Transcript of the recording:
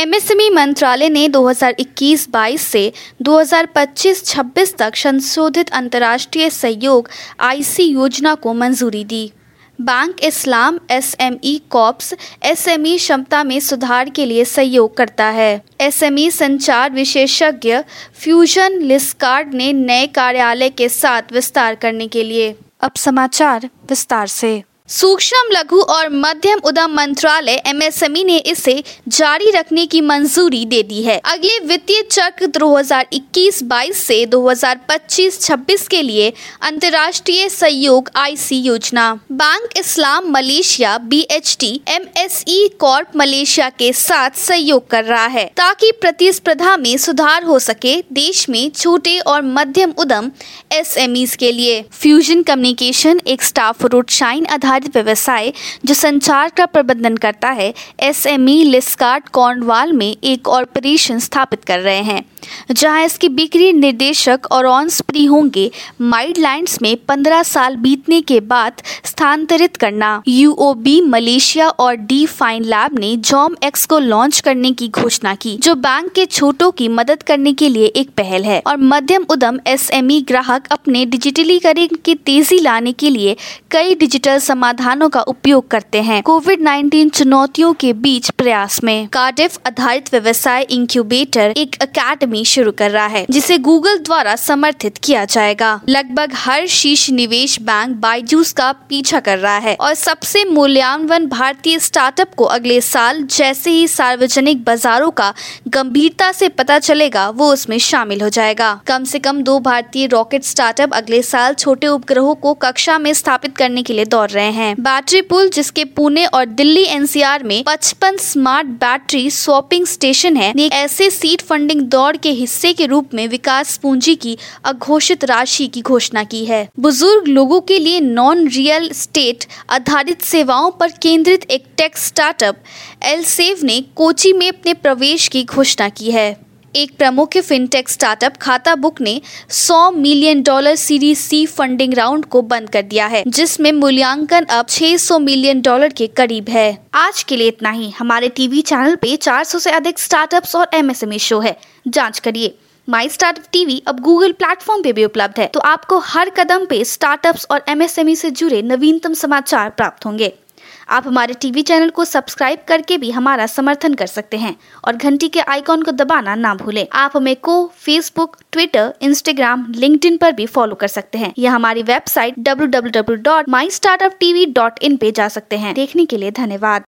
MSME मंत्रालय ने 2021-22 से 2025-26 तक संशोधित अंतर्राष्ट्रीय सहयोग आईसी योजना को मंजूरी दी। Bank Islam SME corps SME क्षमता में सुधार के लिए सहयोग करता है। एसएमई संचार विशेषज्ञ फ्यूजन लिस्केर्ड ने नए कार्यालय के साथ विस्तार करने के लिए। अब समाचार विस्तार से। सूक्ष्म लघु और मध्यम उद्यम मंत्रालय एमएसएमई ने इसे जारी रखने की मंजूरी दे दी है। अगले वित्तीय चक्र 2021-22 से 2025-26 के लिए अंतर्राष्ट्रीय सहयोग आईसी योजना। Bank Islam Malaysia BHT MSE Corp Malaysia के साथ सहयोग कर रहा है ताकि प्रतिस्पर्धा में सुधार हो सके देश में छोटे और मध्यम उद्यम SMEs के लिए। फ्यूजन कम्युनिकेशन एक स्टाफ रोडशाइन व्यवसाय जो संचार का प्रबंधन करता है, एसएमई लिस्केर्ड कॉर्नवाल में एक ऑपरेशन स्थापित कर रहे हैं जहां इसके बिक्री निर्देशक आरोन स्प्री होंगे। मिडलैंड्स में 15 साल बीतने के बाद स्थानांतरित करना। यूओबी मलेशिया और द फिनलैब ने जॉम एक्स को लॉन्च करने की घोषणा की, जो बैंक के छोटों की मदद करने के लिए एक पहल है और मध्यम उद्यम एसएमई ग्राहक अपने डिजिटलीकरण की तेजी लाने के लिए कई डिजिटल समाधानों का उपयोग करते हैं। कोविड-19 चुनौतियों के बीच प्रयास में कार्डिफ़ आधारित व्यवसाय इंक्यूबेटर एक अकेडमी शुरू कर रहा है जिसे गूगल द्वारा समर्थित किया जाएगा। लगभग हर शीर्ष निवेश बैंक बाईजूस का पीछा कर रहा है और सबसे मूल्यवान भारतीय स्टार्टअप को अगले साल जैसे ही सार्वजनिक बाजारों का गंभीरता से पता चलेगा वो उसमें शामिल हो जाएगा। कम से कम 2 भारतीय रॉकेट स्टार्टअप अगले साल छोटे उपग्रहों को कक्षा में स्थापित करने के लिए दौड़ रहे हैं। बैटरीपूल, जिसके पुणे और दिल्ली एनसीआर में 55 स्मार्ट बैटरी स्वैपिंग स्टेशन है, ने ऐसे सीड फंडिंग दौड़ के हिस्से के रूप में विकास पूंजी की अघोषित राशि की घोषणा की है। बुजुर्ग लोगों के लिए नॉन रियल स्टेट आधारित सेवाओं पर केंद्रित एक टेक स्टार्टअप एलसर्व ने कोच्चि में अपने प्रवेश की घोषणा की है। एक प्रमुख फिनटेक स्टार्टअप खाता बुक ने $100 million series C funding round को बंद कर दिया है, जिसमें मूल्यांकन अब $600 मिलियन के करीब है। आज के लिए इतना ही। हमारे टीवी चैनल पे 400 से अधिक स्टार्टअप्स और MSME शो है, जांच करिए। माई स्टार्टअप टीवी अब Google प्लेटफॉर्म पे भी उपलब्ध है, तो आपको हर कदम पे स्टार्टअप्स और MSME से जुड़े नवीनतम समाचार प्राप्त होंगे। आप हमारे टीवी चैनल को सब्सक्राइब करके भी हमारा समर्थन कर सकते हैं और घंटी के आइकॉन को दबाना ना भूलें। आप हमें फेसबुक, ट्विटर, इंस्टाग्राम, लिंक्डइन पर भी फॉलो कर सकते हैं या हमारी वेबसाइट www.mystartuptv.in पे जा सकते हैं। देखने के लिए धन्यवाद।